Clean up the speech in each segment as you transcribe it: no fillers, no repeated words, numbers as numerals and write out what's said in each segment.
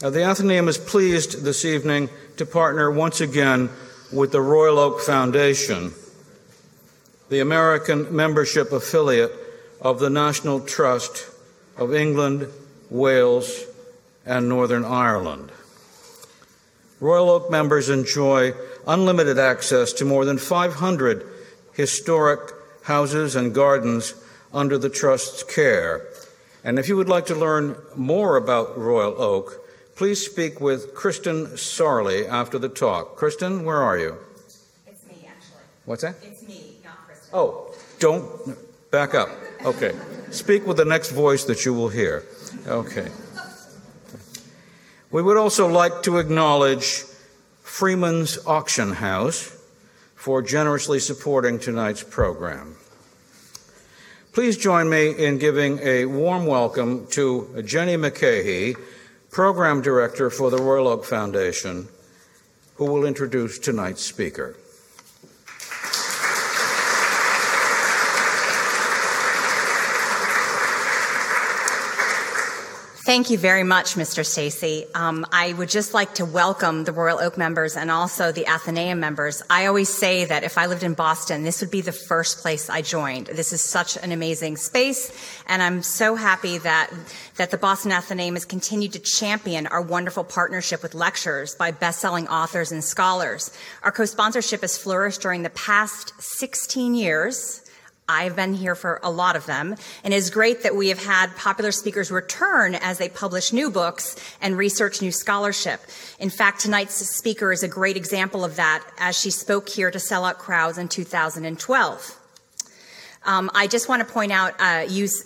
The Athenaeum is pleased this evening to partner once again with the Royal Oak Foundation, the American membership affiliate of the National Trust of England, Wales, and Northern Ireland. Royal Oak members enjoy unlimited access to more than 500 historic houses and gardens under the Trust's care. And if you would like to learn more about Royal Oak, please speak with Kristen Sarley after the talk. Kristen, where are you? It's me, actually. What's that? It's me, not Kristen. Oh, don't back up. Okay. Speak with the next voice that you will hear. Okay. We would also like to acknowledge Freeman's Auction House for generously supporting tonight's program. Please join me in giving a warm welcome to Jenny McCahey, Program Director for the Royal Oak Foundation, who will introduce tonight's speaker. Thank you very much, Mr. Stacey. I would just like to welcome the Royal Oak members and also the Athenaeum members. I always say that if I lived in Boston, this would be the first place I joined. This is such an amazing space, and I'm so happy that the Boston Athenaeum has continued to champion our wonderful partnership with lectures by best-selling authors and scholars. Our co-sponsorship has flourished during the past 16 years. I've been here for a lot of them, and it is great that we have had popular speakers return as they publish new books and research new scholarship. In fact, tonight's speaker is a great example of that, as she spoke here to sellout crowds in 2012. I just want to point out,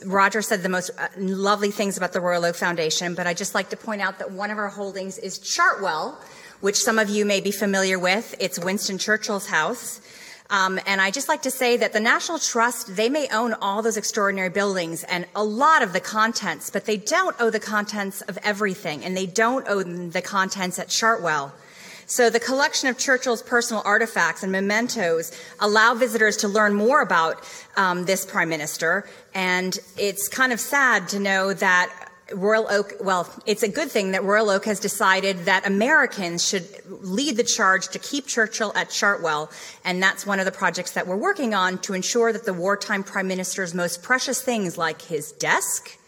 Roger said the most lovely things about the Royal Oak Foundation, but I'd just like to point out that one of our holdings is Chartwell, which some of you may be familiar with. It's Winston Churchill's house. And I just like to say that the National Trust, they may own all those extraordinary buildings and a lot of the contents, but they don't own the contents of everything, and they don't own the contents at Chartwell. So the collection of Churchill's personal artifacts and mementos allow visitors to learn more about this Prime Minister, and it's kind of sad to know that Royal Oak, well, it's a good thing that Royal Oak has decided that Americans should lead the charge to keep Churchill at Chartwell, and that's one of the projects that we're working on to ensure that the wartime Prime Minister's most precious things, like his desk,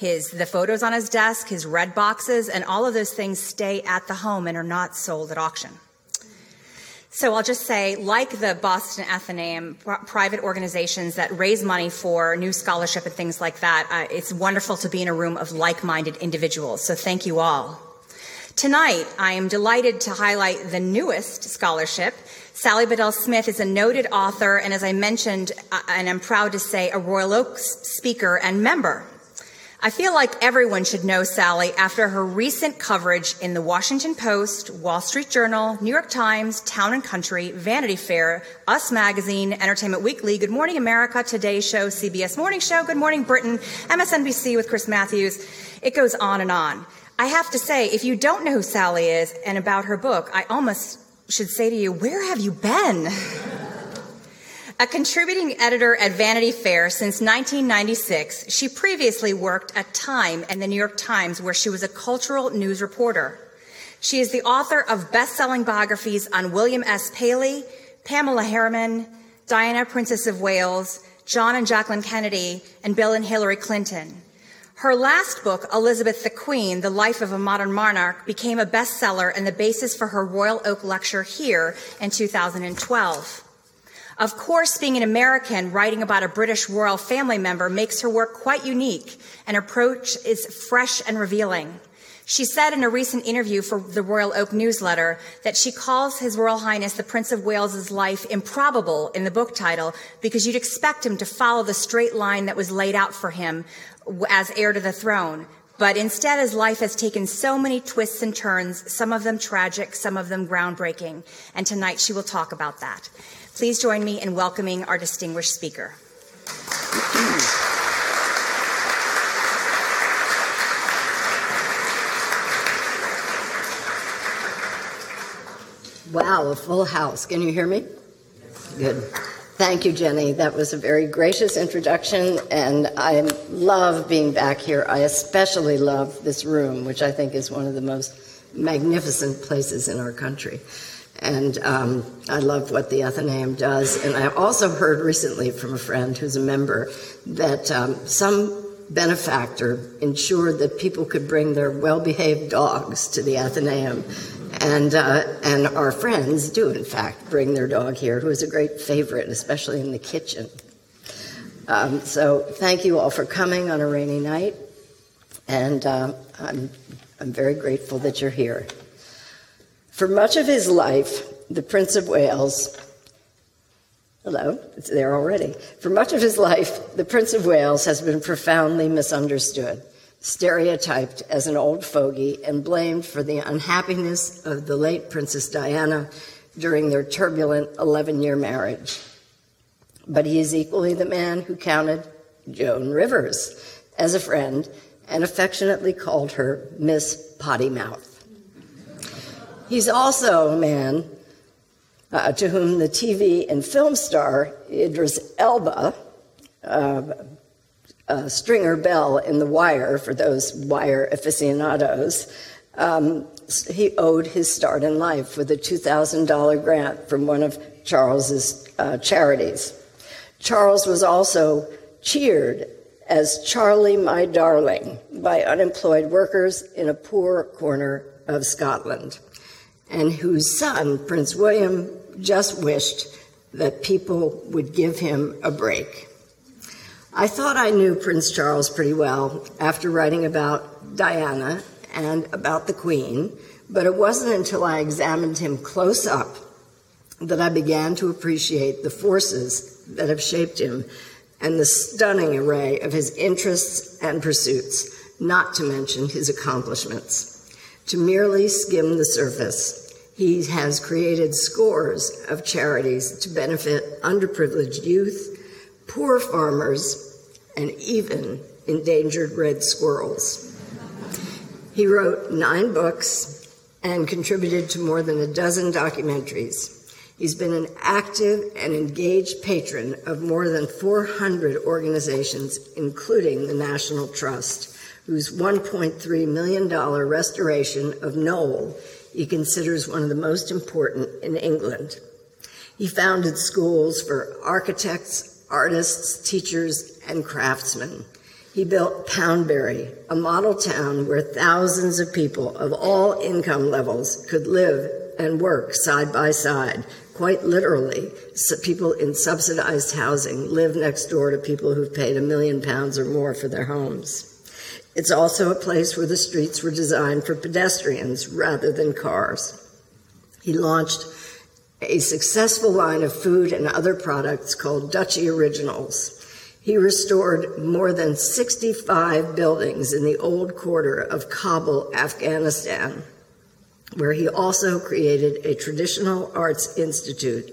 the photos on his desk, his red boxes, and all of those things stay at the home and are not sold at auction. So I'll just say, like the Boston Athenaeum, private organizations that raise money for new scholarship and things like that, it's wonderful to be in a room of like-minded individuals. So thank you all. Tonight, I am delighted to highlight the newest scholarship. Sally Bedell Smith is a noted author and, as I mentioned, and I'm proud to say, a Royal Oak speaker and member. I feel like everyone should know Sally after her recent coverage in the Washington Post, Wall Street Journal, New York Times, Town and Country, Vanity Fair, Us Magazine, Entertainment Weekly, Good Morning America, Today Show, CBS Morning Show, Good Morning Britain, MSNBC with Chris Matthews. It goes on and on. I have to say, if you don't know who Sally is and about her book, I almost should say to you, where have you been? A contributing editor at Vanity Fair since 1996, she previously worked at Time and the New York Times, where she was a cultural news reporter. She is the author of best-selling biographies on William S. Paley, Pamela Harriman, Diana, Princess of Wales, John and Jacqueline Kennedy, and Bill and Hillary Clinton. Her last book, Elizabeth the Queen, The Life of a Modern Monarch, became a bestseller and the basis for her Royal Oak lecture here in 2012. Of course, being an American writing about a British royal family member makes her work quite unique, and her approach is fresh and revealing. She said in a recent interview for the Royal Oak newsletter that she calls His Royal Highness the Prince of Wales' life improbable in the book title because you'd expect him to follow the straight line that was laid out for him as heir to the throne. But instead, his life has taken so many twists and turns, some of them tragic, some of them groundbreaking. And tonight she will talk about that. Please join me in welcoming our distinguished speaker. Wow, a full house. Can you hear me? Good. Thank you, Jenny. That was a very gracious introduction, and I love being back here. I especially love this room, which I think is one of the most magnificent places in our country. And I love what the Athenaeum does. And I also heard recently from a friend who's a member that some benefactor ensured that people could bring their well-behaved dogs to the Athenaeum. And our friends do, in fact, bring their dog here, who is a great favorite, especially in the kitchen. So thank you all for coming on a rainy night. And I'm very grateful that you're here. For much of his life, the Prince of Wales, hello, it's there already. For much of his life, the Prince of Wales has been profoundly misunderstood, stereotyped as an old fogey, and blamed for the unhappiness of the late Princess Diana during their turbulent 11-year marriage. But he is equally the man who counted Joan Rivers as a friend and affectionately called her Miss Potty Mouth. He's also a man to whom the TV and film star Idris Elba, Stringer Bell in The Wire, for those Wire aficionados, he owed his start in life with a $2,000 grant from one of Charles's charities. Charles was also cheered as Charlie My Darling by unemployed workers in a poor corner of Scotland, and whose son, Prince William, just wished that people would give him a break. I thought I knew Prince Charles pretty well after writing about Diana and about the Queen, but it wasn't until I examined him close up that I began to appreciate the forces that have shaped him and the stunning array of his interests and pursuits, not to mention his accomplishments. To merely skim the surface, he has created scores of charities to benefit underprivileged youth, poor farmers, and even endangered red squirrels. He wrote 9 books and contributed to more than a dozen documentaries. He's been an active and engaged patron of more than 400 organizations, including the National Trust, whose $1.3 million restoration of Knowle he considers one of the most important in England. He founded schools for architects, artists, teachers, and craftsmen. He built Poundbury, a model town where thousands of people of all income levels could live and work side by side. Quite literally, people in subsidized housing live next door to people who've paid £1 million or more for their homes. It's also a place where the streets were designed for pedestrians rather than cars. He launched a successful line of food and other products called Duchy Originals. He restored more than 65 buildings in the old quarter of Kabul, Afghanistan, where he also created a traditional arts institute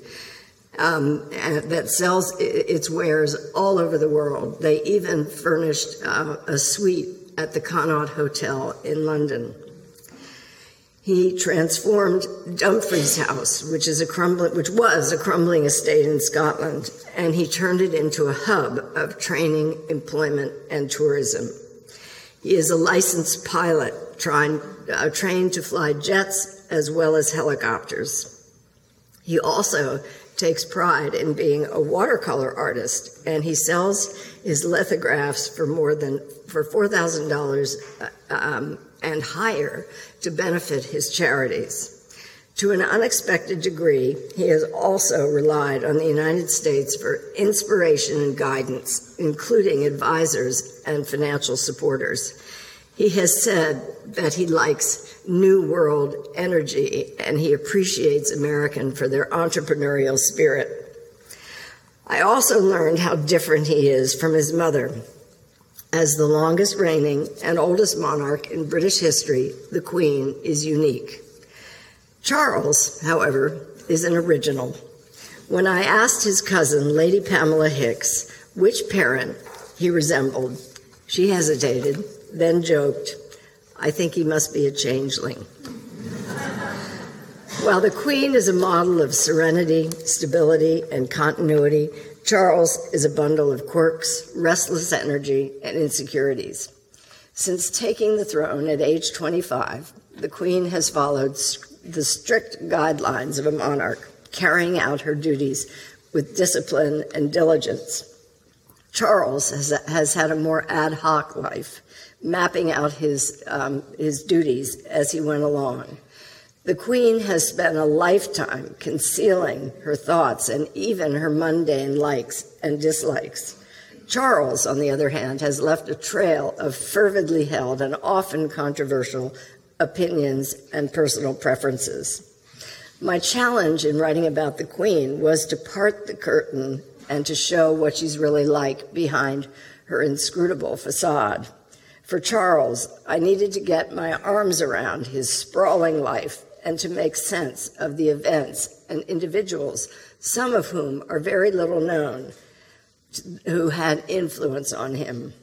that sells its wares all over the world. They even furnished a suite at the Connaught Hotel in London. He transformed Dumfries House, which was a crumbling estate in Scotland, and he turned it into a hub of training, employment, and tourism. He is a licensed pilot trained to fly jets as well as helicopters. He also takes pride in being a watercolor artist, and he sells his lithographs for $4,000 and higher to benefit his charities. To an unexpected degree, he has also relied on the United States for inspiration and guidance, including advisors and financial supporters. He has said that he likes New World energy and he appreciates Americans for their entrepreneurial spirit. I also learned how different he is from his mother. As the longest reigning and oldest monarch in British history, the Queen is unique. Charles, however, is an original. When I asked his cousin, Lady Pamela Hicks, which parent he resembled, she hesitated, then joked, "I think he must be a changeling." While the Queen is a model of serenity, stability, and continuity, Charles is a bundle of quirks, restless energy, and insecurities. Since taking the throne at age 25, the Queen has followed the strict guidelines of a monarch, carrying out her duties with discipline and diligence. Charles has had a more ad hoc life, mapping out his duties as he went along. The Queen has spent a lifetime concealing her thoughts and even her mundane likes and dislikes. Charles, on the other hand, has left a trail of fervidly held and often controversial opinions and personal preferences. My challenge in writing about the Queen was to part the curtain and to show what she's really like behind her inscrutable facade. For Charles, I needed to get my arms around his sprawling life and to make sense of the events and individuals, some of whom are very little known, who had influence on him.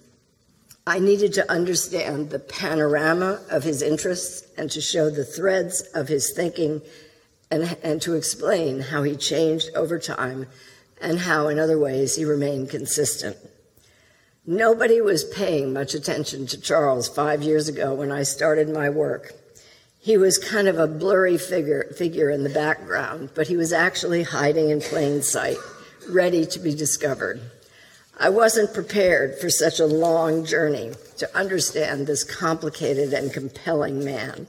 I needed to understand the panorama of his interests and to show the threads of his thinking and to explain how he changed over time and how in other ways he remained consistent. Nobody was paying much attention to Charles 5 years ago when I started my work. He was kind of a blurry figure in the background, but he was actually hiding in plain sight, ready to be discovered. I wasn't prepared for such a long journey to understand this complicated and compelling man,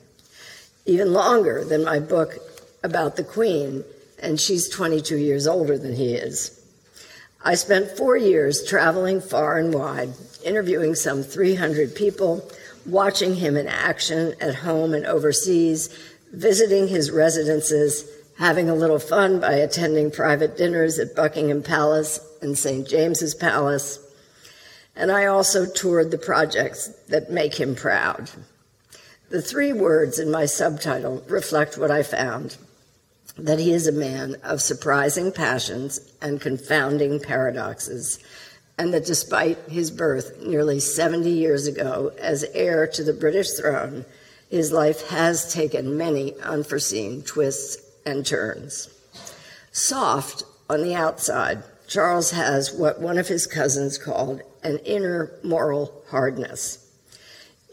even longer than my book about the Queen, and she's 22 years older than he is. I spent 4 years traveling far and wide, interviewing some 300 people, watching him in action at home and overseas, visiting his residences, having a little fun by attending private dinners at Buckingham Palace and St. James's Palace. And I also toured the projects that make him proud. The three words in my subtitle reflect what I found: that he is a man of surprising passions and confounding paradoxes, and that despite his birth nearly 70 years ago as heir to the British throne, his life has taken many unforeseen twists and turns. Soft on the outside, Charles has what one of his cousins called an inner moral hardness.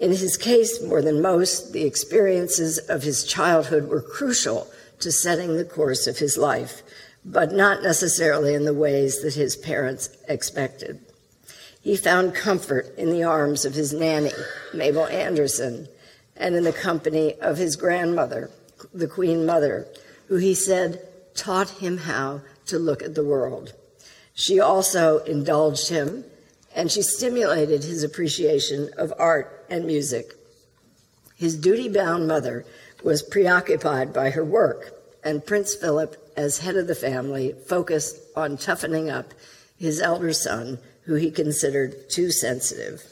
In his case, more than most, the experiences of his childhood were crucial to setting the course of his life, but not necessarily in the ways that his parents expected. He found comfort in the arms of his nanny, Mabel Anderson, and in the company of his grandmother, the Queen Mother, who he said taught him how to look at the world. She also indulged him, and she stimulated his appreciation of art and music. His duty-bound mother was preoccupied by her work, and Prince Philip, as head of the family, focused on toughening up his elder son, who he considered too sensitive.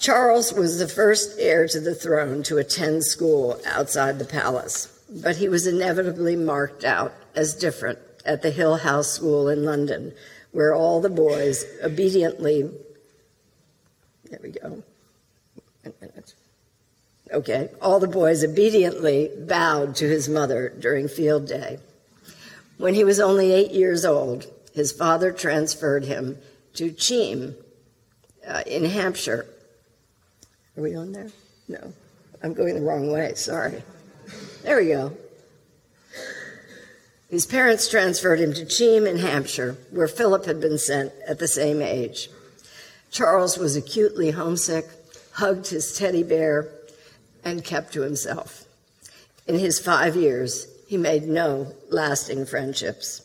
Charles was the first heir to the throne to attend school outside the palace, but he was inevitably marked out as different at the Hill House School in London, where all the boys obediently... There we go. Okay, all the boys obediently bowed to his mother during field day. When he was only 8 years old, his father transferred him to Cheam in Hampshire. Are we on there? No, I'm going the wrong way, sorry. There we go. His parents transferred him to Cheam in Hampshire, where Philip had been sent at the same age. Charles was acutely homesick, hugged his teddy bear, and kept to himself. In his 5 years, he made no lasting friendships.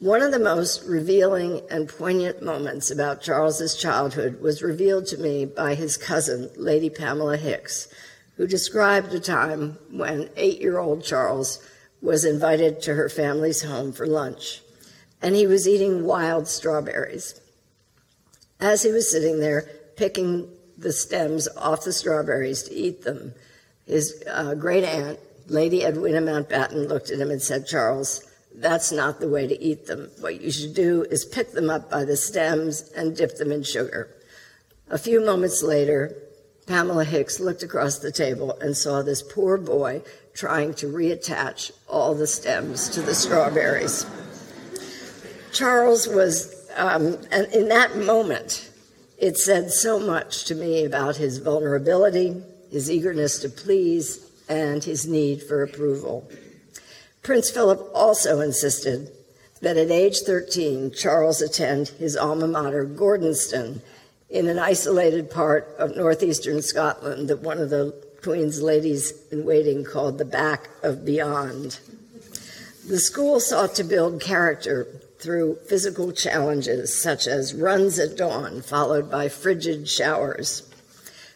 One of the most revealing and poignant moments about Charles's childhood was revealed to me by his cousin, Lady Pamela Hicks, who described a time when 8-year-old Charles was invited to her family's home for lunch, and he was eating wild strawberries. As he was sitting there picking the stems off the strawberries to eat them, his great aunt, Lady Edwina Mountbatten, looked at him and said, "Charles, that's not the way to eat them. What you should do is pick them up by the stems and dip them in sugar." A few moments later, Pamela Hicks looked across the table and saw this poor boy trying to reattach all the stems to the strawberries. Charles was, and in that moment, it said so much to me about his vulnerability, his eagerness to please, and his need for approval. Prince Philip also insisted that at age 13, Charles attend his alma mater, Gordonstoun, in an isolated part of northeastern Scotland that one of the Queen's ladies-in-waiting called the Back of Beyond. The school sought to build character through physical challenges, such as runs at dawn, followed by frigid showers.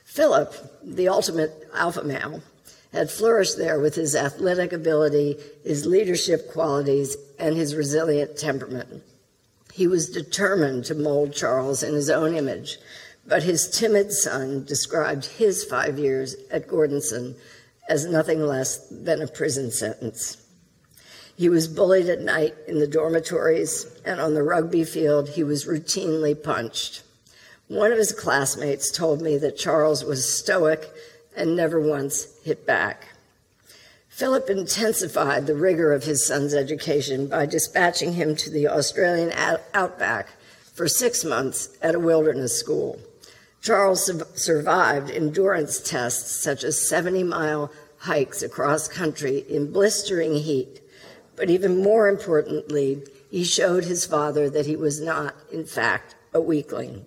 Philip, the ultimate alpha male, had flourished there with his athletic ability, his leadership qualities, and his resilient temperament. He was determined to mold Charles in his own image, but his timid son described his 5 years at Gordonstoun as nothing less than a prison sentence. He was bullied at night in the dormitories, and on the rugby field he was routinely punched. One of his classmates told me that Charles was stoic and never once hit back. Philip intensified the rigor of his son's education by dispatching him to the Australian outback for 6 months at a wilderness school. Charles survived endurance tests such as 70-mile hikes across country in blistering heat, but even more importantly, he showed his father that he was not, in fact, a weakling.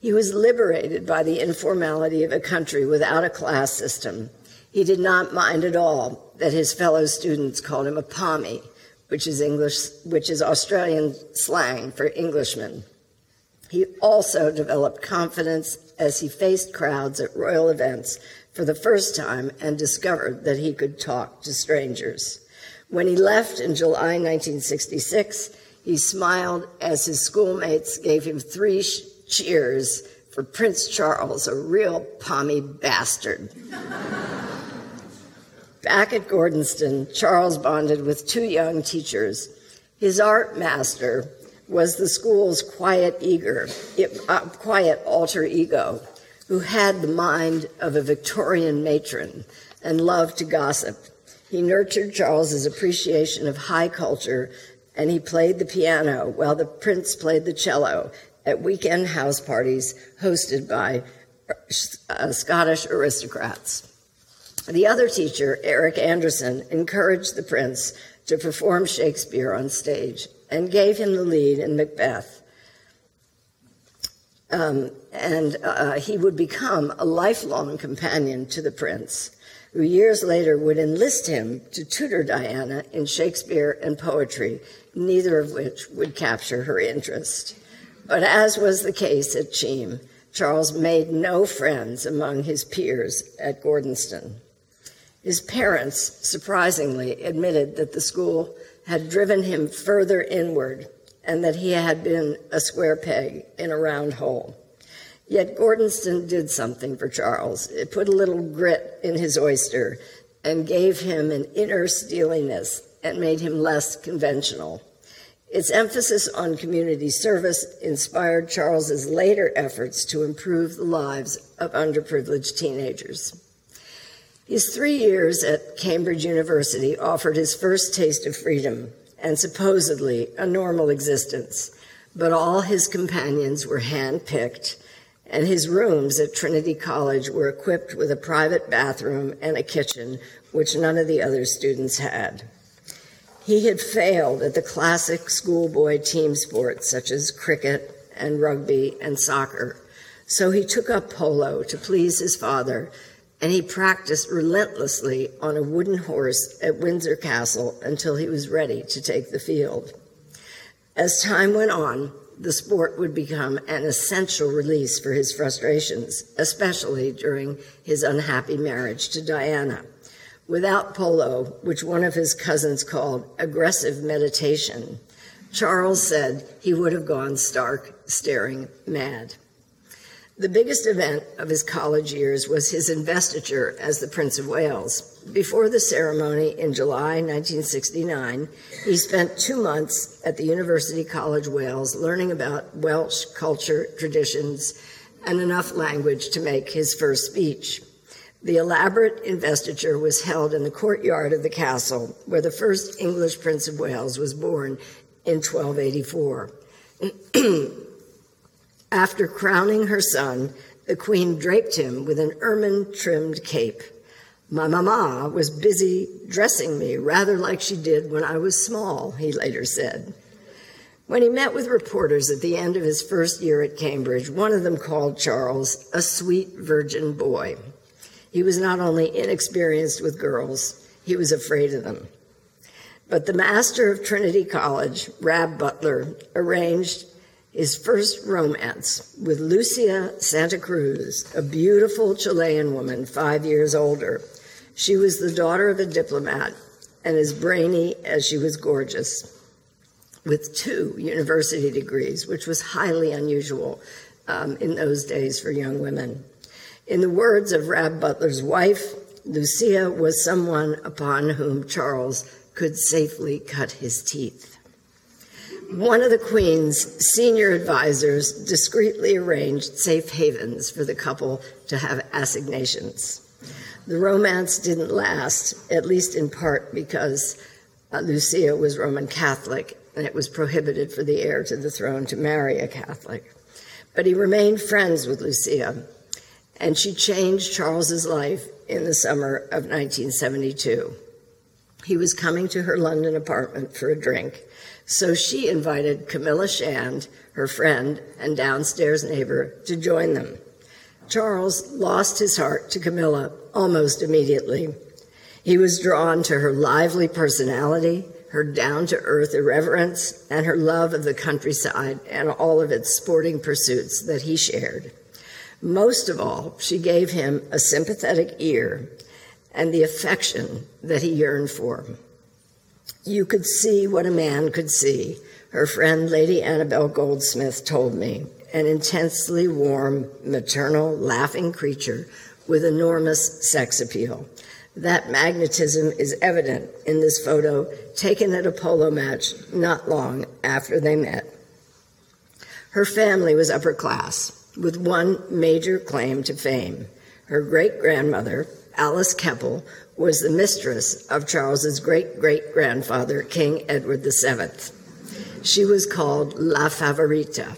He was liberated by the informality of a country without a class system. He did not mind at all that his fellow students called him a Pommy, which is Australian slang for Englishman. He also developed confidence as he faced crowds at royal events for the first time and discovered that he could talk to strangers. When he left in July 1966, he smiled as his schoolmates gave him three cheers for Prince Charles, a real Pommy bastard. Back at Gordonstoun, Charles bonded with two young teachers. His art master was the school's quiet alter ego, who had the mind of a Victorian matron and loved to gossip. He nurtured Charles's appreciation of high culture, and he played the piano while the prince played the cello at weekend house parties hosted by Scottish aristocrats. The other teacher, Eric Anderson, encouraged the prince to perform Shakespeare on stage and gave him the lead in Macbeth. He would become a lifelong companion to the prince, who years later would enlist him to tutor Diana in Shakespeare and poetry, neither of which would capture her interest. But as was the case at Cheam, Charles made no friends among his peers at Gordonstoun. His parents, surprisingly, admitted that the school had driven him further inward and that he had been a square peg in a round hole. Yet Gordonstoun did something for Charles. It put a little grit in his oyster and gave him an inner steeliness and made him less conventional. Its emphasis on community service inspired Charles's later efforts to improve the lives of underprivileged teenagers. His 3 years at Cambridge University offered his first taste of freedom and supposedly a normal existence, but all his companions were hand-picked, and his rooms at Trinity College were equipped with a private bathroom and a kitchen, which none of the other students had. He had failed at the classic schoolboy team sports such as cricket and rugby and soccer, so he took up polo to please his father, and he practiced relentlessly on a wooden horse at Windsor Castle until he was ready to take the field. As time went on, the sport would become an essential release for his frustrations, especially during his unhappy marriage to Diana. Without polo, which one of his cousins called aggressive meditation, Charles said he would have gone stark, staring mad. The biggest event of his college years was his investiture as the Prince of Wales. Before the ceremony in July 1969, he spent 2 months at the University College Wales learning about Welsh culture, traditions, and enough language to make his first speech. The elaborate investiture was held in the courtyard of the castle, where the first English Prince of Wales was born in 1284. After crowning her son, the Queen draped him with an ermine-trimmed cape. "My mama was busy dressing me, rather like she did when I was small," he later said. When he met with reporters at the end of his first year at Cambridge, one of them called Charles a sweet virgin boy. He was not only inexperienced with girls, he was afraid of them. But the master of Trinity College, Rab Butler, arranged his first romance with Lucia Santa Cruz, a beautiful Chilean woman 5 years older. She was the daughter of a diplomat and as brainy as she was gorgeous, with 2 university degrees, which was highly unusual in those days for young women. In the words of Rab Butler's wife, Lucia was someone upon whom Charles could safely cut his teeth. One of the Queen's senior advisors discreetly arranged safe havens for the couple to have assignations. The romance didn't last, at least in part because Lucia was Roman Catholic and it was prohibited for the heir to the throne to marry a Catholic. But he remained friends with Lucia, and she changed Charles's life in the summer of 1972. He was coming to her London apartment for a drink, so she invited Camilla Shand, her friend and downstairs neighbor, to join them. Charles lost his heart to Camilla almost immediately. He was drawn to her lively personality, her down-to-earth irreverence, and her love of the countryside and all of its sporting pursuits that he shared. Most of all, she gave him a sympathetic ear and the affection that he yearned for. "You could see what a man could see," her friend Lady Annabel Goldsmith told me, an intensely warm, maternal, laughing creature with enormous sex appeal. That magnetism is evident in this photo taken at a polo match not long after they met. Her family was upper class, with one major claim to fame. Her great-grandmother, Alice Keppel, was the mistress of Charles's great-great-grandfather, King Edward VII. She was called La Favorita.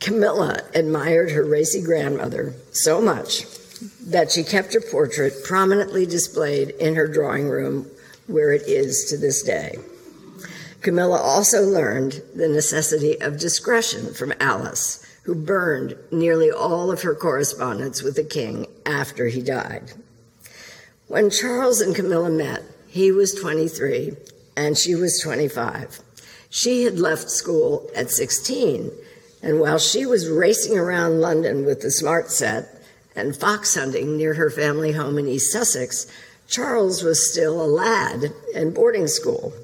Camilla admired her racy grandmother so much that she kept her portrait prominently displayed in her drawing room, where it is to this day. Camilla also learned the necessity of discretion from Alice, who burned nearly all of her correspondence with the king after he died. When Charles and Camilla met, he was 23 and she was 25. She had left school at 16, and while she was racing around London with the smart set and fox hunting near her family home in East Sussex, Charles was still a lad in boarding school.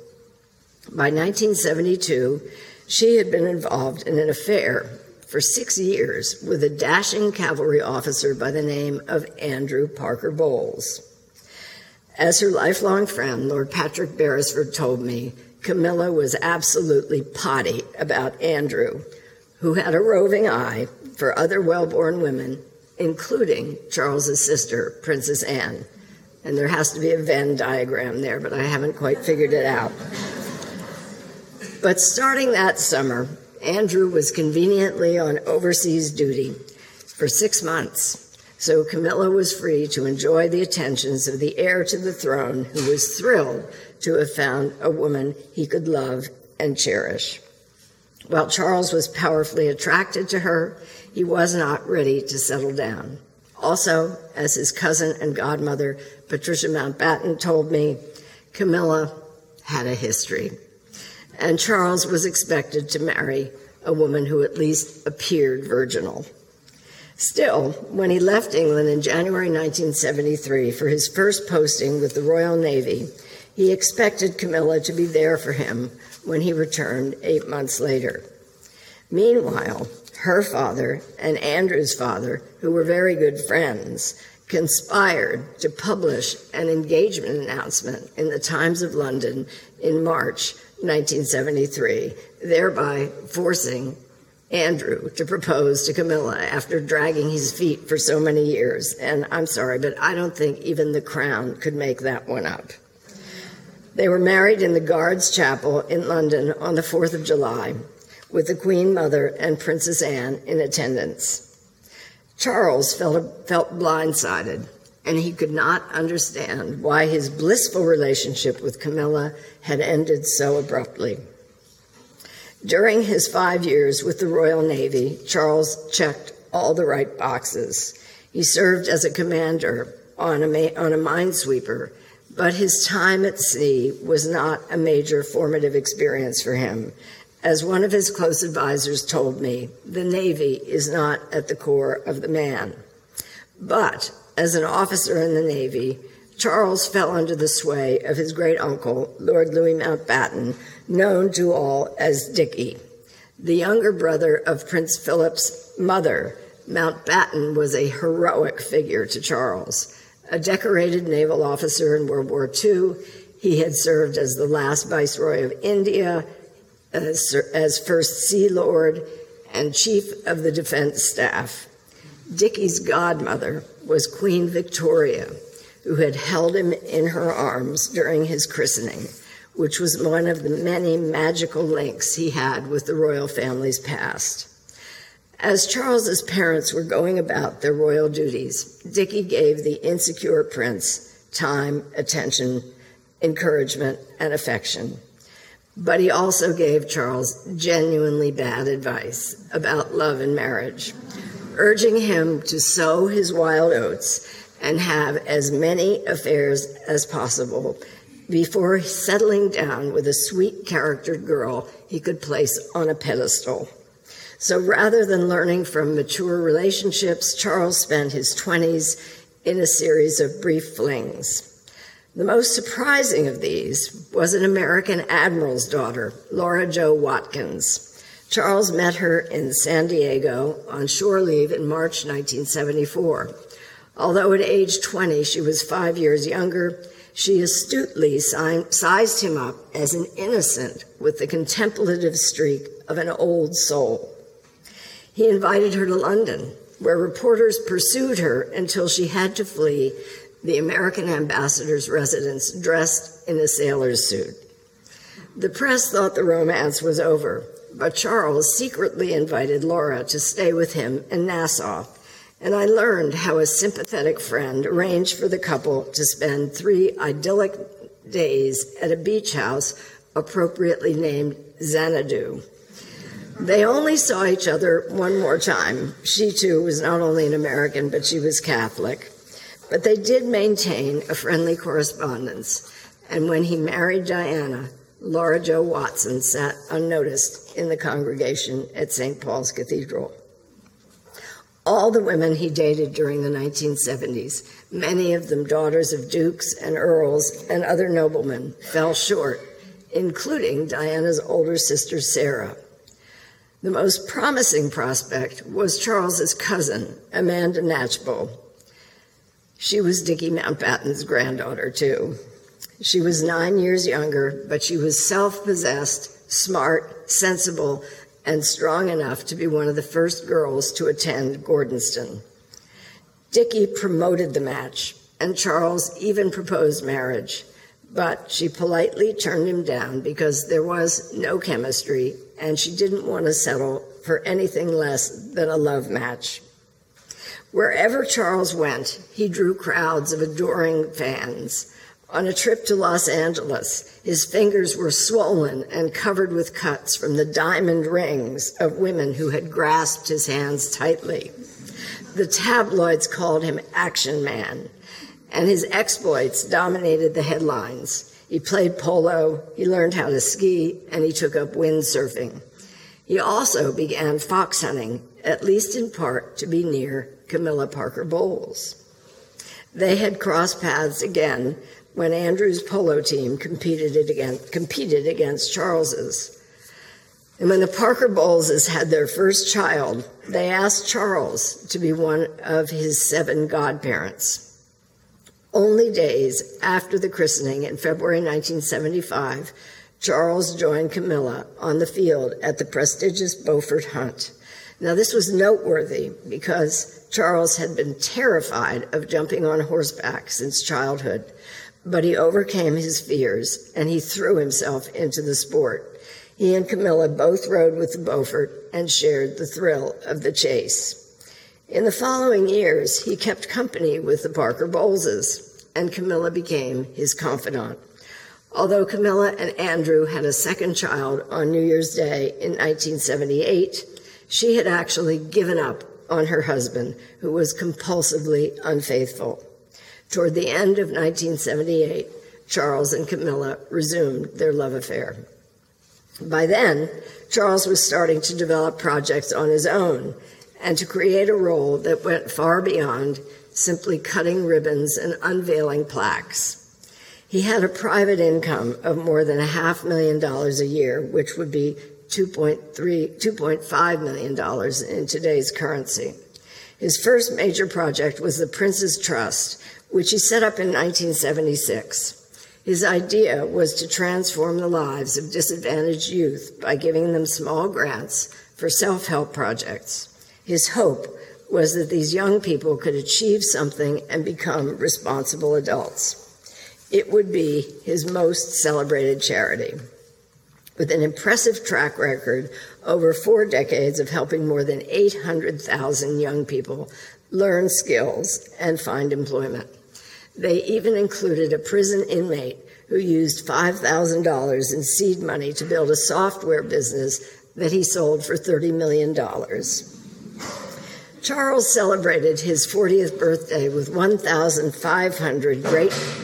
By 1972, she had been involved in an affair for 6 years with a dashing cavalry officer by the name of Andrew Parker Bowles. As her lifelong friend, Lord Patrick Beresford, told me, Camilla was absolutely potty about Andrew, who had a roving eye for other well-born women, including Charles's sister, Princess Anne. And there has to be a Venn diagram there, but I haven't quite figured it out. But starting that summer, Andrew was conveniently on overseas duty for 6 months, so Camilla was free to enjoy the attentions of the heir to the throne, who was thrilled to have found a woman he could love and cherish. While Charles was powerfully attracted to her, he was not ready to settle down. Also, as his cousin and godmother, Patricia Mountbatten, told me, Camilla had a history, and Charles was expected to marry a woman who at least appeared virginal. Still, when he left England in January 1973 for his first posting with the Royal Navy, he expected Camilla to be there for him when he returned 8 months later. Meanwhile, her father and Andrew's father, who were very good friends, conspired to publish an engagement announcement in the Times of London in March 1973, thereby forcing Andrew to propose to Camilla after dragging his feet for so many years. And I'm sorry, but I don't think even the Crown could make that one up. They were married in the Guards Chapel in London on the 4th of July, with the Queen Mother and Princess Anne in attendance. Charles felt blindsided, and he could not understand why his blissful relationship with Camilla had ended so abruptly. During his 5 years with the Royal Navy, Charles checked all the right boxes. He served as a commander on a minesweeper, but his time at sea was not a major formative experience for him. As one of his close advisors told me, the Navy is not at the core of the man. But as an officer in the Navy, Charles fell under the sway of his great uncle, Lord Louis Mountbatten, known to all as Dickie. The younger brother of Prince Philip's mother, Mountbatten was a heroic figure to Charles. A decorated naval officer in World War II, he had served as the last Viceroy of India, as First Sea Lord and Chief of the Defense Staff. Dickie's godmother was Queen Victoria, who had held him in her arms during his christening, which was one of the many magical links he had with the royal family's past. As Charles's parents were going about their royal duties, Dickie gave the insecure prince time, attention, encouragement, and affection. But he also gave Charles genuinely bad advice about love and marriage, urging him to sow his wild oats and have as many affairs as possible before settling down with a sweet-charactered girl he could place on a pedestal. So rather than learning from mature relationships, Charles spent his 20s in a series of brief flings. The most surprising of these was an American admiral's daughter, Laura Jo Watkins. Charles met her in San Diego on shore leave in March 1974. Although at age 20, she was 5 years younger, she astutely sized him up as an innocent with the contemplative streak of an old soul. He invited her to London, where reporters pursued her until she had to flee the American ambassador's residence dressed in a sailor's suit. The press thought the romance was over, but Charles secretly invited Laura to stay with him in Nassau, and I learned how a sympathetic friend arranged for the couple to spend 3 idyllic days at a beach house appropriately named Xanadu. They only saw each other one more time. She, too, was not only an American, but she was Catholic. But they did maintain a friendly correspondence, and when he married Diana, Laura Jo Watson sat unnoticed in the congregation at St. Paul's Cathedral. All the women he dated during the 1970s, many of them daughters of dukes and earls and other noblemen, fell short, including Diana's older sister, Sarah. The most promising prospect was Charles's cousin, Amanda Knatchbull. She was Dickie Mountbatten's granddaughter, too. She was 9 years younger, but she was self-possessed, smart, sensible, and strong enough to be one of the first girls to attend Gordonstoun. Dickie promoted the match, and Charles even proposed marriage, but she politely turned him down because there was no chemistry, and she didn't want to settle for anything less than a love match. Wherever Charles went, he drew crowds of adoring fans. On a trip to Los Angeles, his fingers were swollen and covered with cuts from the diamond rings of women who had grasped his hands tightly. The tabloids called him Action Man, and his exploits dominated the headlines. He played polo, he learned how to ski, and he took up windsurfing. He also began fox hunting, at least in part to be near Camilla Parker Bowles. They had crossed paths again when Andrew's polo team competed against Charles's. And when the Parker Bowleses had their first child, they asked Charles to be one of his 7 godparents. Only days after the christening in February 1975, Charles joined Camilla on the field at the prestigious Beaufort Hunt, Now, this was noteworthy because Charles had been terrified of jumping on horseback since childhood, but he overcame his fears and he threw himself into the sport. He and Camilla both rode with the Beaufort and shared the thrill of the chase. In the following years, he kept company with the Parker Bowleses, and Camilla became his confidant. Although Camilla and Andrew had a second child on New Year's Day in 1978, she had actually given up on her husband, who was compulsively unfaithful. Toward the end of 1978, Charles and Camilla resumed their love affair. By then, Charles was starting to develop projects on his own and to create a role that went far beyond simply cutting ribbons and unveiling plaques. He had a private income of more than $500,000 a year, which would be $2.5 million in today's currency. His first major project was the Prince's Trust, which he set up in 1976. His idea was to transform the lives of disadvantaged youth by giving them small grants for self-help projects. His hope was that these young people could achieve something and become responsible adults. It would be his most celebrated charity. With an impressive track record over 4 decades of helping more than 800,000 young people learn skills and find employment. They even included a prison inmate who used $5,000 in seed money to build a software business that he sold for $30 million. Charles celebrated his 40th birthday with 1,500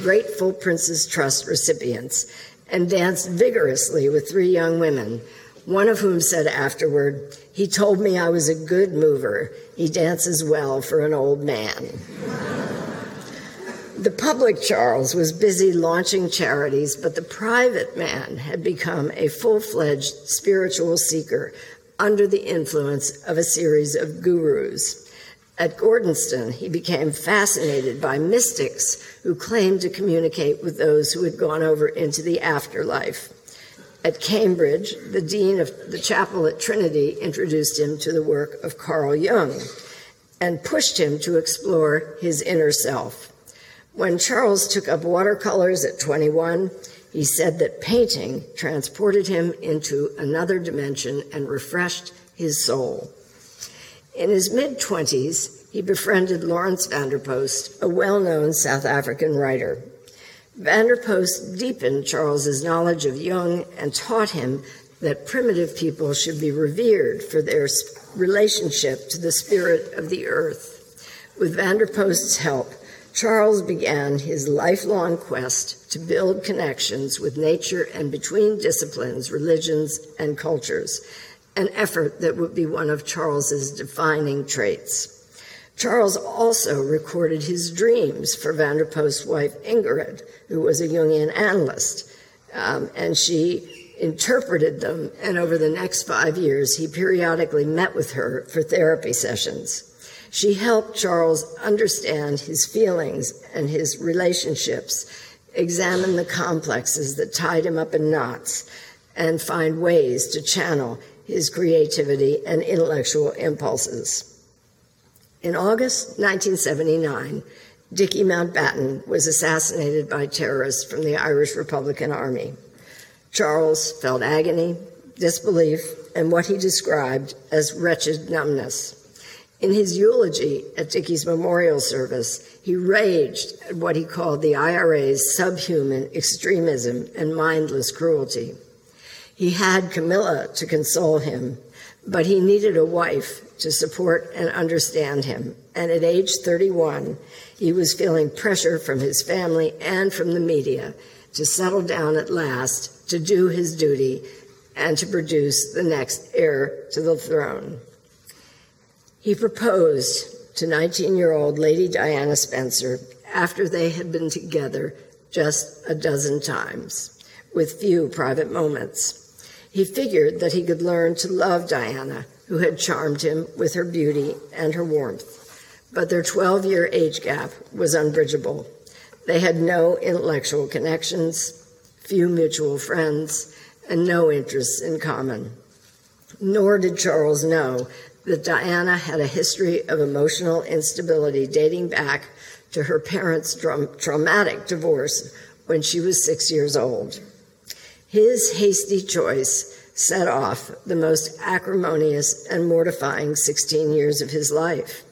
grateful Prince's Trust recipients and danced vigorously with 3 young women, one of whom said afterward, "He told me I was a good mover. He dances well for an old man." The public Charles was busy launching charities, but the private man had become a full-fledged spiritual seeker under the influence of a series of gurus. At Gordonstoun, he became fascinated by mystics who claimed to communicate with those who had gone over into the afterlife. At Cambridge, the dean of the chapel at Trinity introduced him to the work of Carl Jung and pushed him to explore his inner self. When Charles took up watercolors at 21, he said that painting transported him into another dimension and refreshed his soul. In his mid-20s, he befriended Lawrence van der Post, a well-known South African writer. Van der Post deepened Charles's knowledge of Jung and taught him that primitive people should be revered for their relationship to the spirit of the earth. With van der Post's help, Charles began his lifelong quest to build connections with nature and between disciplines, religions, and cultures, an effort that would be one of Charles's defining traits. Charles also recorded his dreams for van der Post's wife, Ingrid, who was a Jungian analyst, and she interpreted them, and over the next 5 years, he periodically met with her for therapy sessions. She helped Charles understand his feelings and his relationships, examine the complexes that tied him up in knots, and find ways to channel his creativity and intellectual impulses. In August 1979, Dickie Mountbatten was assassinated by terrorists from the Irish Republican Army. Charles felt agony, disbelief, and what he described as wretched numbness. In his eulogy at Dickie's memorial service, he raged at what he called the IRA's subhuman extremism and mindless cruelty. He had Camilla to console him, but he needed a wife to support and understand him. And at age 31, he was feeling pressure from his family and from the media to settle down at last, to do his duty, and to produce the next heir to the throne. He proposed to 19-year-old Lady Diana Spencer after they had been together just a dozen times, with few private moments. He figured that he could learn to love Diana, who had charmed him with her beauty and her warmth. But their 12-year age gap was unbridgeable. They had no intellectual connections, few mutual friends, and no interests in common. Nor did Charles know that Diana had a history of emotional instability dating back to her parents' traumatic divorce when she was 6 years old. His hasty choice set off the most acrimonious and mortifying 16 years of his life.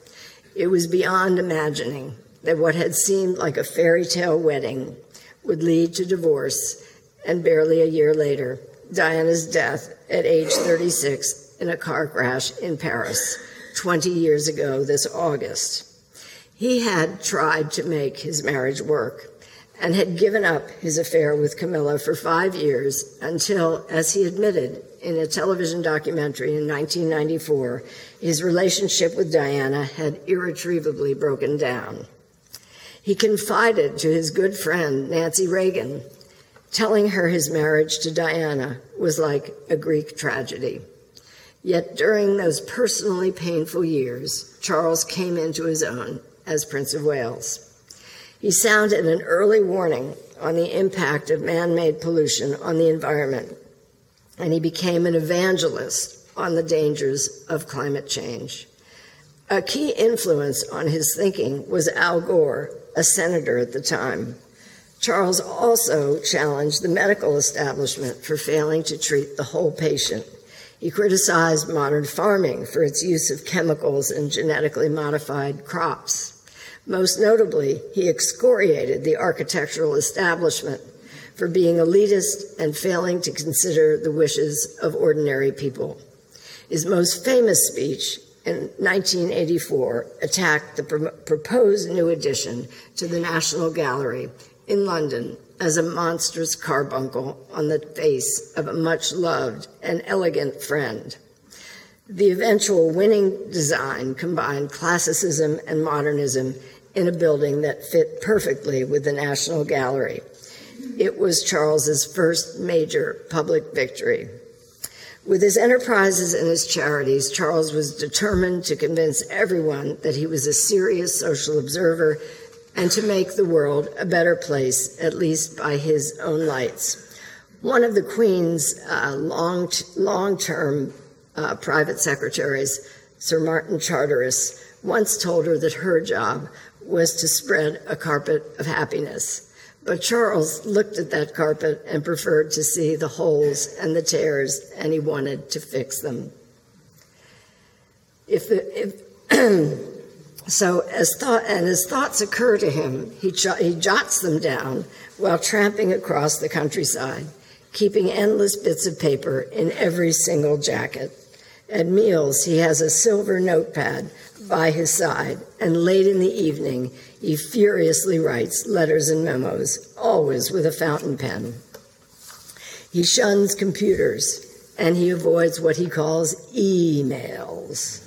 It was beyond imagining that what had seemed like a fairy tale wedding would lead to divorce, and barely a year later, Diana's death at age 36 in a car crash in Paris 20 years ago this August. He had tried to make his marriage work and had given up his affair with Camilla for 5 years until, as he admitted in a television documentary in 1994, his relationship with Diana had irretrievably broken down. He confided to his good friend, Nancy Reagan, telling her his marriage to Diana was like a Greek tragedy. Yet during those personally painful years, Charles came into his own as Prince of Wales. He sounded an early warning on the impact of man-made pollution on the environment, and he became an evangelist on the dangers of climate change. A key influence on his thinking was Al Gore, a senator at the time. Charles also challenged the medical establishment for failing to treat the whole patient. He criticized modern farming for its use of chemicals and genetically modified crops. Most notably, he excoriated the architectural establishment for being elitist and failing to consider the wishes of ordinary people. His most famous speech in 1984 attacked the proposed new addition to the National Gallery in London as a monstrous carbuncle on the face of a much-loved and elegant friend. The eventual winning design combined classicism and modernism in a building that fit perfectly with the National Gallery. It was Charles's first major public victory. With his enterprises and his charities, Charles was determined to convince everyone that he was a serious social observer and to make the world a better place, at least by his own lights. One of the Queen's long-term private secretaries, Sir Martin Charteris, once told her that her job was to spread a carpet of happiness. But Charles looked at that carpet and preferred to see the holes and the tears, and he wanted to fix them. As thoughts occur to him, he jots them down while tramping across the countryside, keeping endless bits of paper in every single jacket. At meals, he has a silver notepad by his side, and late in the evening, he furiously writes letters and memos, always with a fountain pen. He shuns computers, and he avoids what he calls emails.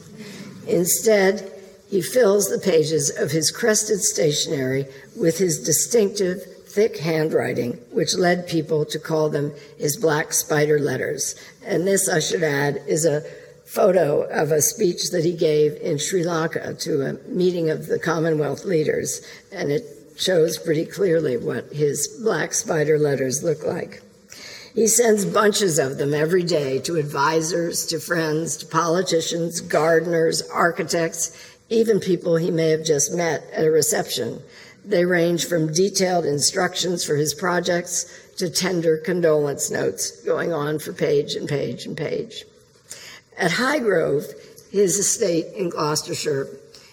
Instead, he fills the pages of his crested stationery with his distinctive, thick handwriting, which led people to call them his black spider letters. And this, I should add, is a photo of a speech that he gave in Sri Lanka to a meeting of the Commonwealth leaders, and it shows pretty clearly what his black spider letters look like. He sends bunches of them every day to advisors, to friends, to politicians, gardeners, architects, even people he may have just met at a reception. They range from detailed instructions for his projects to tender condolence notes, going on for page and page and page. At Highgrove, his estate in Gloucestershire,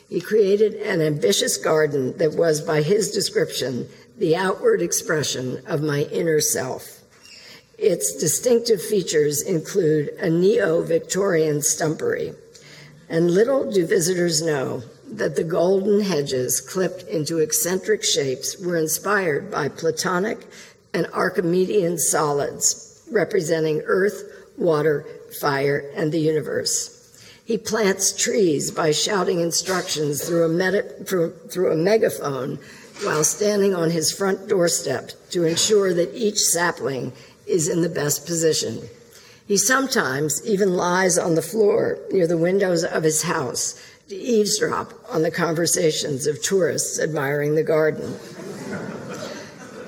he created an ambitious garden that was, by his description, the outward expression of my inner self. Its distinctive features include a neo-Victorian stumpery, and little do visitors know that the golden hedges clipped into eccentric shapes were inspired by Platonic and Archimedean solids representing earth, water, fire, and the universe. He plants trees by shouting instructions through a megaphone while standing on his front doorstep to ensure that each sapling is in the best position. He sometimes even lies on the floor near the windows of his house to eavesdrop on the conversations of tourists admiring the garden.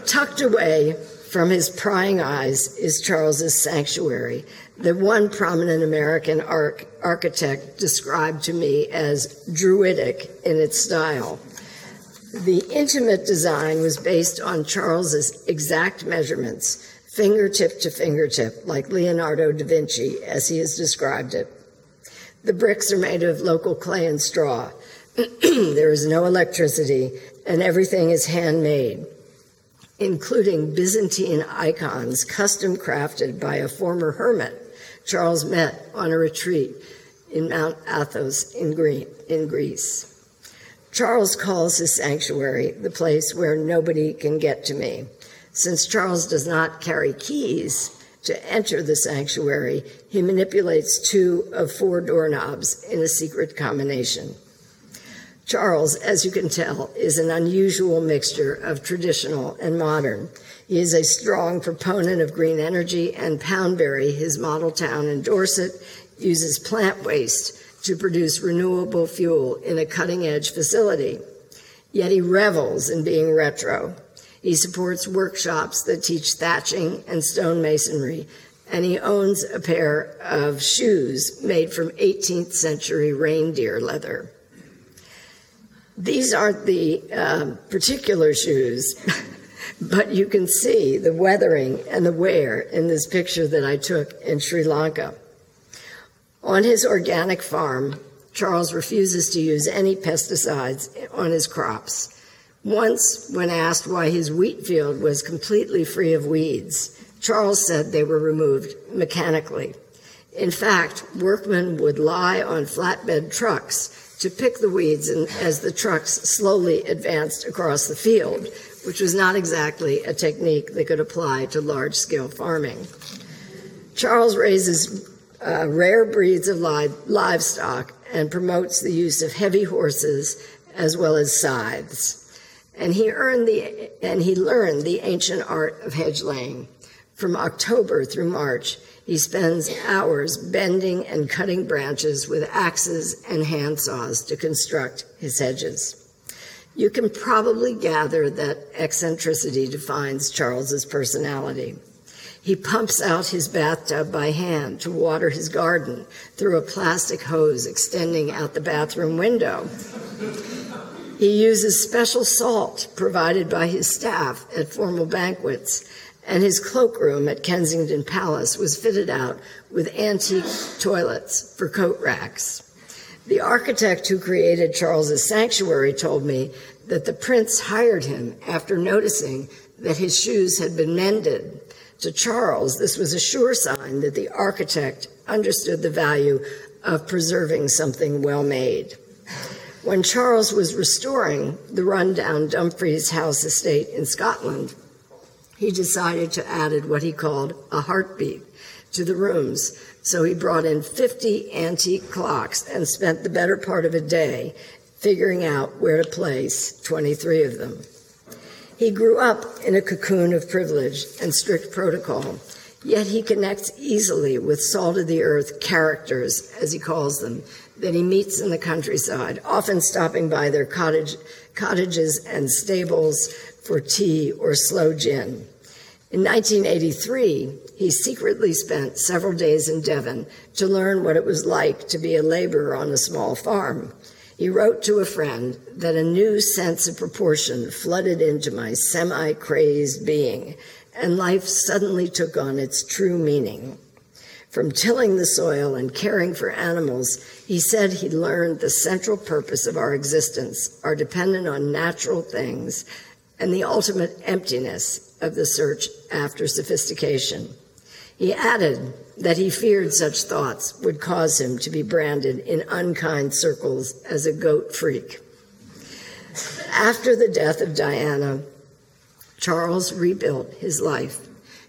Tucked away from his prying eyes is Charles's sanctuary, the one prominent American architect described to me as druidic in its style. The intimate design was based on Charles's exact measurements, fingertip to fingertip, like Leonardo da Vinci, as he has described it. The bricks are made of local clay and straw. There is no electricity, and everything is handmade, including Byzantine icons custom crafted by a former hermit Charles met on a retreat in Mount Athos in Greece. Charles calls his sanctuary the place where nobody can get to me. Since Charles does not carry keys to enter the sanctuary, he manipulates 2 of 4 doorknobs in a secret combination. Charles, as you can tell, is an unusual mixture of traditional and modern. He is a strong proponent of green energy, and Poundbury, his model town in Dorset, uses plant waste to produce renewable fuel in a cutting-edge facility. Yet he revels in being retro. He supports workshops that teach thatching and stonemasonry, and he owns a pair of shoes made from 18th century reindeer leather. These aren't the particular shoes, but you can see the weathering and the wear in this picture that I took in Sri Lanka. On his organic farm, Charles refuses to use any pesticides on his crops. Once, when asked why his wheat field was completely free of weeds, Charles said they were removed mechanically. In fact, workmen would lie on flatbed trucks to pick the weeds as the trucks slowly advanced across the field, which was not exactly a technique they could apply to large-scale farming. Charles raises rare breeds of livestock and promotes the use of heavy horses as well as scythes. And he learned the ancient art of hedge laying. From October through March, he spends hours bending and cutting branches with axes and handsaws to construct his hedges. You can probably gather that eccentricity defines Charles's personality. He pumps out his bathtub by hand to water his garden through a plastic hose extending out the bathroom window. He uses special salt provided by his staff at formal banquets, and his cloakroom at Kensington Palace was fitted out with antique toilets for coat racks. The architect who created Charles's sanctuary told me that the prince hired him after noticing that his shoes had been mended. To Charles, this was a sure sign that the architect understood the value of preserving something well made. When Charles was restoring the rundown Dumfries House estate in Scotland, he decided to add what he called a heartbeat to the rooms, so he brought in 50 antique clocks and spent the better part of a day figuring out where to place 23 of them. He grew up in a cocoon of privilege and strict protocol, yet he connects easily with salt-of-the-earth characters, as he calls them, that he meets in the countryside, often stopping by their cottages and stables for tea or sloe gin. In 1983, he secretly spent several days in Devon to learn what it was like to be a laborer on a small farm. He wrote to a friend that a new sense of proportion flooded into my semi-crazed being, and life suddenly took on its true meaning. From tilling the soil and caring for animals, he said he learned the central purpose of our existence, our dependence on natural things, and the ultimate emptiness of the search after sophistication. He added that he feared such thoughts would cause him to be branded in unkind circles as a goat freak. After the death of Diana, Charles rebuilt his life,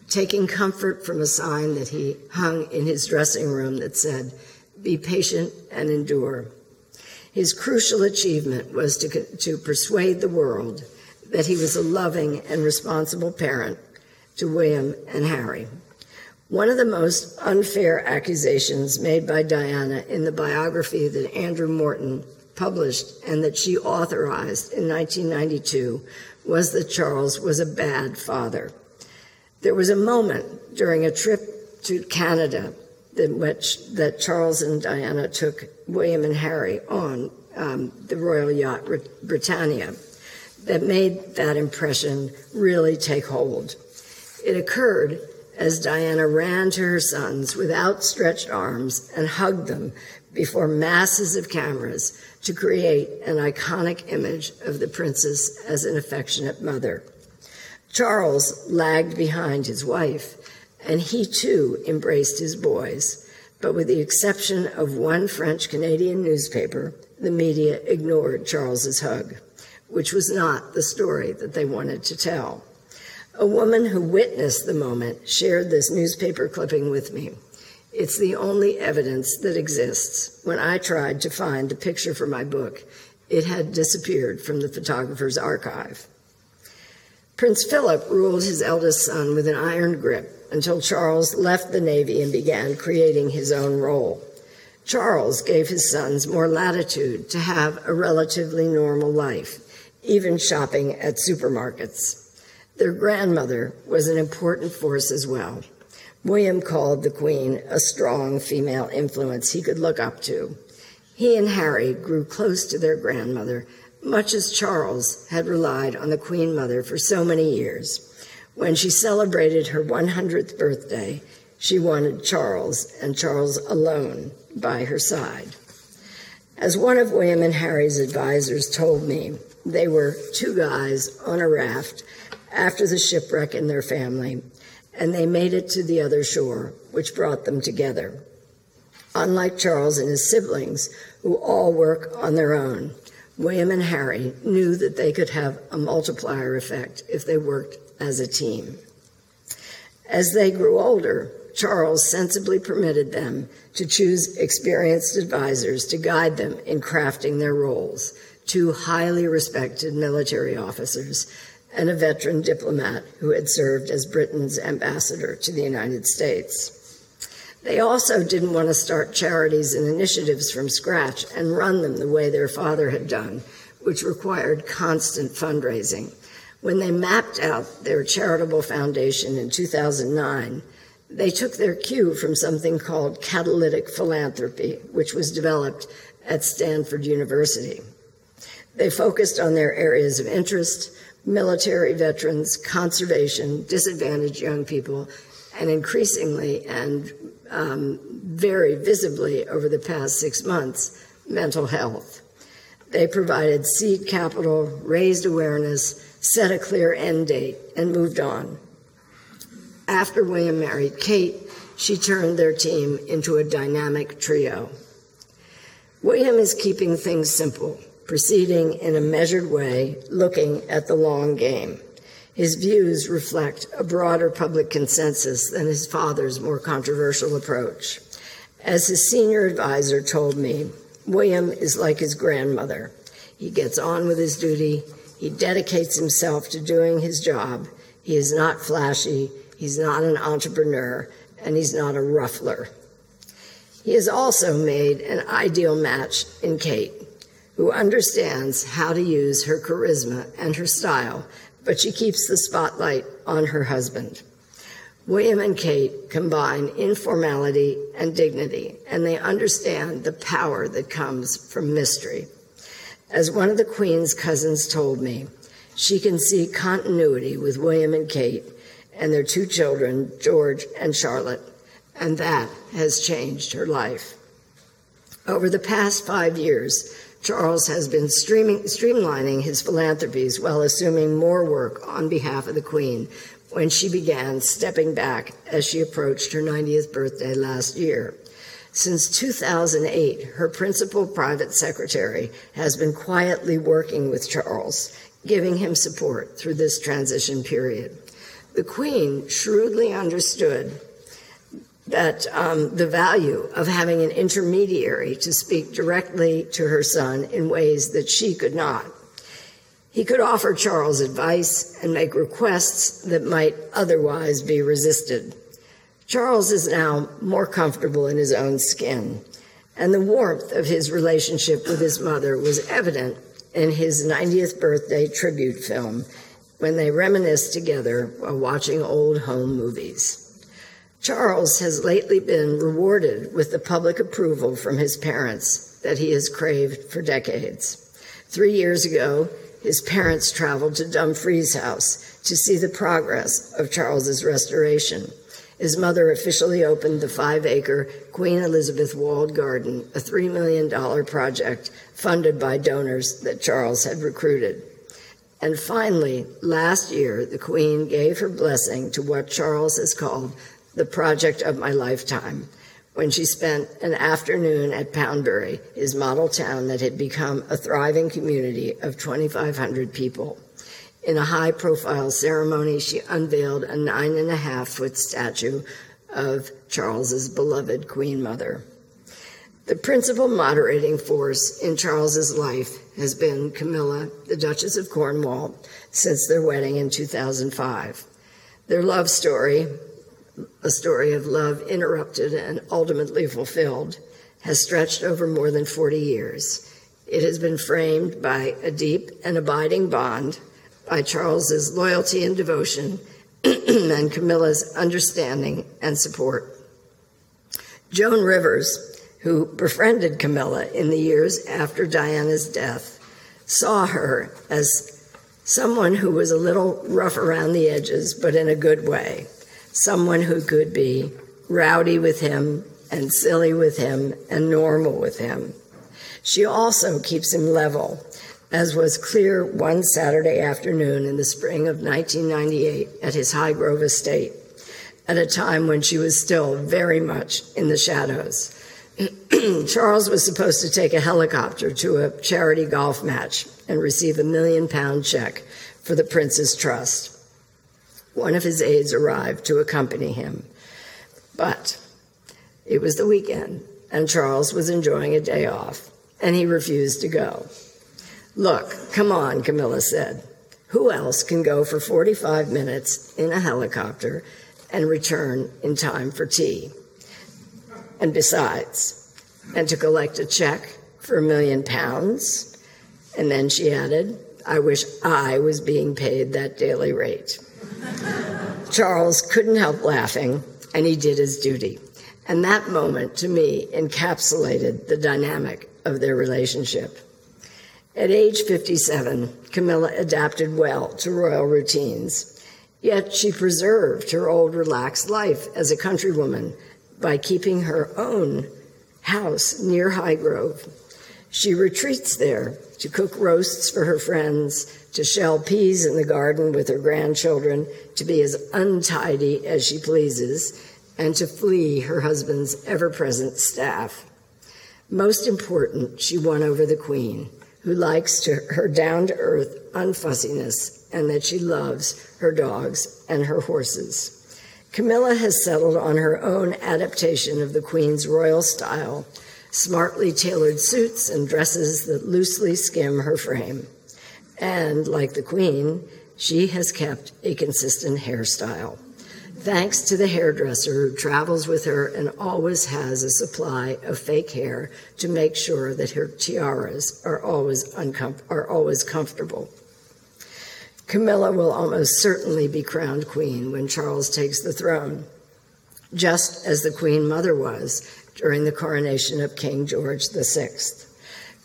taking comfort from a sign that he hung in his dressing room that said, "Be patient and endure." His crucial achievement was to persuade the world that he was a loving and responsible parent to William and Harry. One of the most unfair accusations made by Diana in the biography that Andrew Morton published and that she authorized in 1992 was that Charles was a bad father. There was a moment during a trip to Canada in which that Charles and Diana took William and Harry on the royal yacht Britannia that made that impression really take hold. It occurred as Diana ran to her sons with outstretched arms and hugged them before masses of cameras to create an iconic image of the princess as an affectionate mother. Charles lagged behind his wife, and he too embraced his boys, but with the exception of one French-Canadian newspaper, the media ignored Charles's hug, which was not the story that they wanted to tell. A woman who witnessed the moment shared this newspaper clipping with me. It's the only evidence that exists. When I tried to find the picture for my book, it had disappeared from the photographer's archive. Prince Philip ruled his eldest son with an iron grip until Charles left the Navy and began creating his own role. Charles gave his sons more latitude to have a relatively normal life, even shopping at supermarkets. Their grandmother was an important force as well. William called the Queen a strong female influence he could look up to. He and Harry grew close to their grandmother, much as Charles had relied on the Queen Mother for so many years. When she celebrated her 100th birthday, she wanted Charles, and Charles alone, by her side. As one of William and Harry's advisors told me, they were two guys on a raft after the shipwreck in their family, and they made it to the other shore, which brought them together. Unlike Charles and his siblings, who all work on their own, William and Harry knew that they could have a multiplier effect if they worked as a team. As they grew older, Charles sensibly permitted them to choose experienced advisors to guide them in crafting their roles, two highly respected military officers and a veteran diplomat who had served as Britain's ambassador to the United States. They also didn't want to start charities and initiatives from scratch and run them the way their father had done, which required constant fundraising. When they mapped out their charitable foundation in 2009, they took their cue from something called catalytic philanthropy, which was developed at Stanford University. They focused on their areas of interest: military veterans, conservation, disadvantaged young people, and increasingly and very visibly over the past 6 months, mental health. They provided seed capital, raised awareness, set a clear end date, and moved on. After William married Kate, she turned their team into a dynamic trio. William is keeping things simple, proceeding in a measured way, looking at the long game. His views reflect a broader public consensus than his father's more controversial approach. As his senior advisor told me, William is like his grandmother. He gets on with his duty. He dedicates himself to doing his job. He is not flashy. He's not an entrepreneur, and he's not a ruffler. He has also made an ideal match in Kate, who understands how to use her charisma and her style, but she keeps the spotlight on her husband. William and Kate combine informality and dignity, and they understand the power that comes from mystery. As one of the Queen's cousins told me, she can see continuity with William and Kate and their two children, George and Charlotte, and that has changed her life. Over the past 5 years, Charles has been streamlining his philanthropies while assuming more work on behalf of the Queen when she began stepping back as she approached her 90th birthday last year. Since 2008, her principal private secretary has been quietly working with Charles, giving him support through this transition period. The Queen shrewdly understood that the value of having an intermediary to speak directly to her son in ways that she could not. He could offer Charles advice and make requests that might otherwise be resisted. Charles is now more comfortable in his own skin, and the warmth of his relationship with his mother was evident in his 90th birthday tribute film, when they reminisce together while watching old home movies. Charles has lately been rewarded with the public approval from his parents that he has craved for decades. 3 years ago, his parents traveled to Dumfries House to see the progress of Charles's restoration. His mother officially opened the 5-acre Queen Elizabeth Walled Garden, a $3 million project funded by donors that Charles had recruited. And finally, last year, the Queen gave her blessing to what Charles has called the project of my lifetime, when she spent an afternoon at Poundbury, his model town that had become a thriving community of 2,500 people. In a high-profile ceremony, she unveiled a 9.5-foot statue of Charles's beloved Queen Mother. The principal moderating force in Charles's life has been Camilla, the Duchess of Cornwall, since their wedding in 2005. Their love story, a story of love interrupted and ultimately fulfilled, has stretched over more than 40 years. It has been framed by a deep and abiding bond, by Charles's loyalty and devotion, and Camilla's understanding and support. Joan Rivers, who befriended Camilla in the years after Diana's death, saw her as someone who was a little rough around the edges, but in a good way. Someone who could be rowdy with him and silly with him and normal with him. She also keeps him level, as was clear one Saturday afternoon in the spring of 1998 at his Highgrove estate, at a time when she was still very much in the shadows. Charles was supposed to take a helicopter to a charity golf match and receive a £1 million check for the Prince's Trust. One of his aides arrived to accompany him. But it was the weekend, and Charles was enjoying a day off, and he refused to go. "Look, come on," Camilla said. "Who else can go for 45 minutes in a helicopter and return in time for tea? And besides, and to collect a check for £1 million?" And then she added, "I wish I was being paid that daily rate." Charles couldn't help laughing, and he did his duty. And that moment, to me, encapsulated the dynamic of their relationship. At age 57, Camilla adapted well to royal routines, yet she preserved her old relaxed life as a countrywoman by keeping her own house near Highgrove. She retreats there to cook roasts for her friends, to shell peas in the garden with her grandchildren, to be as untidy as she pleases, and to flee her husband's ever-present staff. Most important, she won over the Queen, who likes her down-to-earth unfussiness and that she loves her dogs and her horses. Camilla has settled on her own adaptation of the Queen's royal style, smartly tailored suits and dresses that loosely skim her frame. And, like the Queen, she has kept a consistent hairstyle, thanks to the hairdresser who travels with her and always has a supply of fake hair to make sure that her tiaras are always comfortable. Camilla will almost certainly be crowned Queen when Charles takes the throne, just as the Queen Mother was during the coronation of King George VI.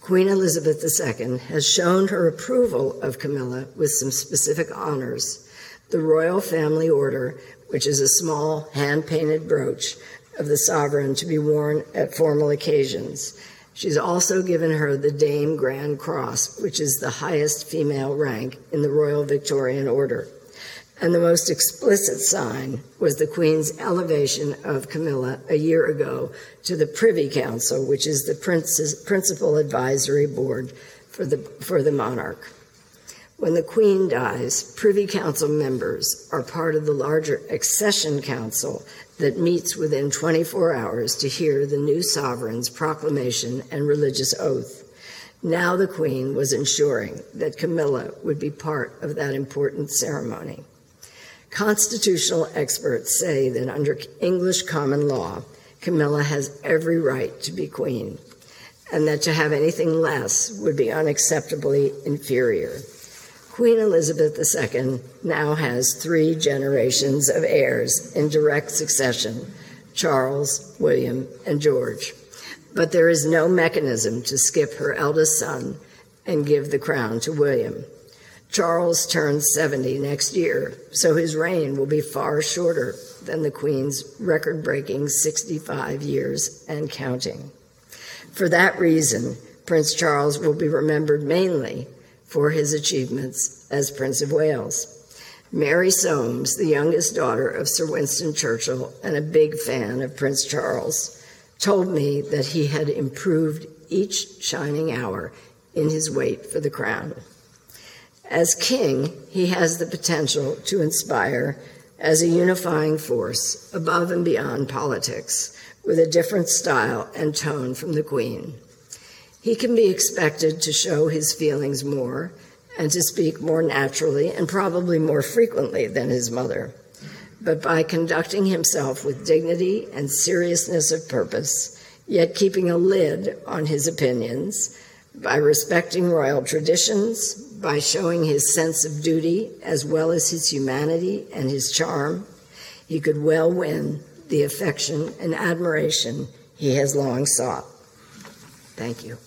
Queen Elizabeth II has shown her approval of Camilla with some specific honors. The Royal Family Order, which is a small hand-painted brooch of the sovereign to be worn at formal occasions. She's also given her the Dame Grand Cross, which is the highest female rank in the Royal Victorian Order. And the most explicit sign was the Queen's elevation of Camilla a year ago to the Privy Council, which is the principal advisory board for the monarch. When the Queen dies, Privy Council members are part of the larger Accession Council that meets within 24 hours to hear the new sovereign's proclamation and religious oath. Now the Queen was ensuring that Camilla would be part of that important ceremony. Constitutional experts say that under English common law, Camilla has every right to be Queen, and that to have anything less would be unacceptably inferior. Queen Elizabeth II now has three generations of heirs in direct succession, Charles, William, and George. But there is no mechanism to skip her eldest son and give the crown to William. Charles turns 70 next year, so his reign will be far shorter than the Queen's record-breaking 65 years and counting. For that reason, Prince Charles will be remembered mainly for his achievements as Prince of Wales. Mary Soames, the youngest daughter of Sir Winston Churchill and a big fan of Prince Charles, told me that he had improved each shining hour in his wait for the crown. As king, he has the potential to inspire as a unifying force above and beyond politics, with a different style and tone from the Queen. He can be expected to show his feelings more and to speak more naturally and probably more frequently than his mother. But by conducting himself with dignity and seriousness of purpose, yet keeping a lid on his opinions, by respecting royal traditions, by showing his sense of duty as well as his humanity and his charm, he could well win the affection and admiration he has long sought. Thank you.